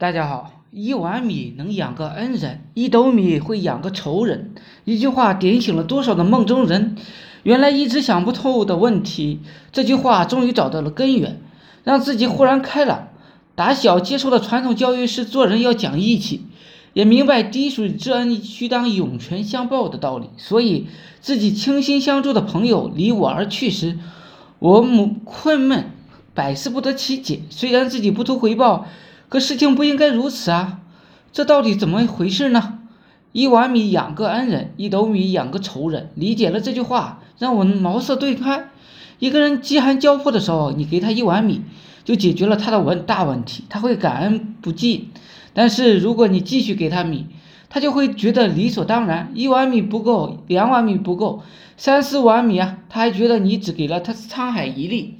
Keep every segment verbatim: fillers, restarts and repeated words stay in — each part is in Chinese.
大家好，一碗米能养个恩人，一斗米会养个仇人。一句话点醒了多少的梦中人，原来一直想不透的问题，这句话终于找到了根源，让自己豁然开朗。打小接受的传统教育是做人要讲义气，也明白滴水之恩须当涌泉相报的道理，所以自己倾心相助的朋友离我而去时，我母困闷，百思不得其解。虽然自己不图回报，可事情不应该如此啊，这到底怎么回事呢？一碗米养个恩人，一斗米养个仇人。理解了这句话，让我茅塞顿开。一个人饥寒交迫的时候，你给他一碗米，就解决了他的问大问题，他会感恩不尽。但是如果你继续给他米，他就会觉得理所当然，一碗米不够，两碗米不够，三四碗米啊，他还觉得你只给了他沧海一粟。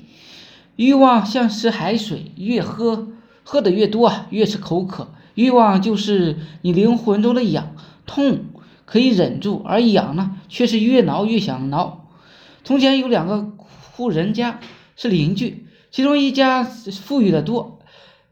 欲望像是海水，越喝喝得越多啊，越是口渴。欲望就是你灵魂中的痒，痛可以忍住，而痒呢，却是越挠越想挠。从前有两个户人家是邻居，其中一家富裕的多，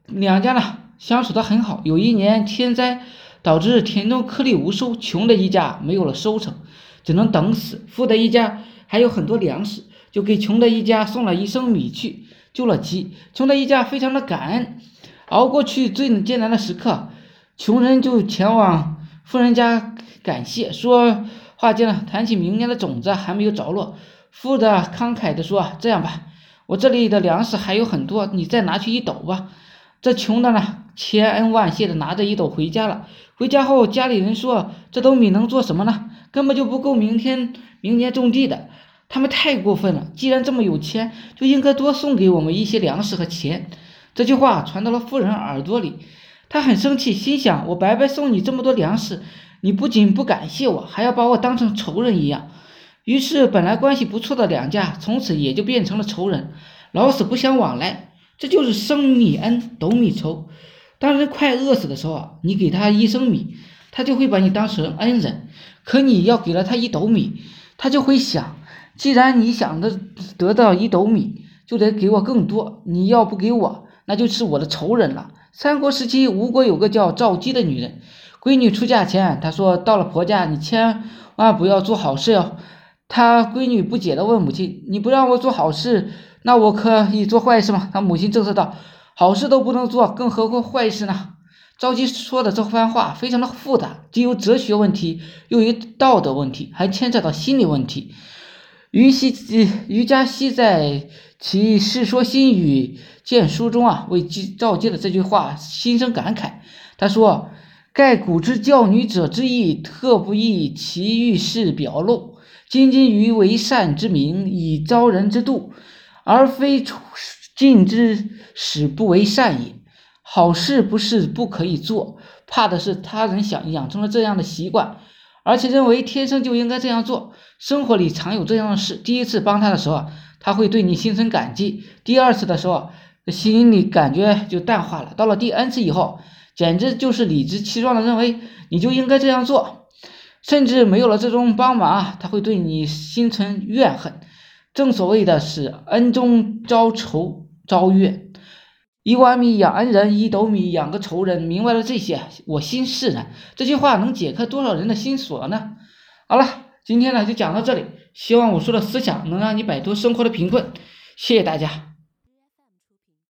两家呢相处得很好。有一年天灾导致田中颗粒无收，穷的一家没有了收成，只能等死；富的一家还有很多粮食，就给穷的一家送了一升米去，救了急。穷的一家非常的感恩，熬过去最艰难的时刻，穷人就前往富人家感谢。说话间呢，谈起明年的种子还没有着落，富的慷慨的说：“这样吧，我这里的粮食还有很多，你再拿去一斗吧。”这穷的呢，千恩万谢的拿着一斗回家了。回家后，家里人说：“这斗米能做什么呢？根本就不够明天明年种地的。”他们太过分了，既然这么有钱，就应该多送给我们一些粮食和钱。这句话传到了富人耳朵里，他很生气，心想：我白白送你这么多粮食，你不仅不感谢我，还要把我当成仇人一样。于是本来关系不错的两家，从此也就变成了仇人，老死不相往来。这就是升米恩，斗米仇。当人快饿死的时候，你给他一升米，他就会把你当成恩人；可你要给了他一斗米，他就会想，既然你想的得到一斗米，就得给我更多，你要不给我，那就是我的仇人了。三国时期，吴国有个叫赵姬的女人，闺女出嫁前，她说：“到了婆家，你千万不要做好事哟。”她闺女不解地问母亲：“你不让我做好事，那我可以做坏事吗？”她母亲正色道：“好事都不能做，更何况坏事呢？”赵姬说的这番话非常的复杂，既有哲学问题，又有道德问题，还牵扯到心理问题。于西于家西在其《世说新语》荐书中啊，为赵姬的这句话心生感慨。他说：“盖古之教女者之意，特不亦其遇事表露。今今于为善之名，以昭人之度，而非尽之使不为善也。”好事不是不可以做，怕的是他人想养成了这样的习惯，而且认为天生就应该这样做。生活里常有这样的事，第一次帮他的时候，他会对你心存感激；第二次的时候，心里感觉就淡化了；到了第 n 次以后，简直就是理直气壮的认为你就应该这样做，甚至没有了这种帮忙啊，他会对你心存怨恨。正所谓的是恩中招仇招怨。一碗米养恩人，一斗米养个仇人。明白了这些，我心释然。这句话能解开多少人的心锁呢？好了，今天呢就讲到这里，希望我说的思想能让你摆脱生活的贫困。谢谢大家。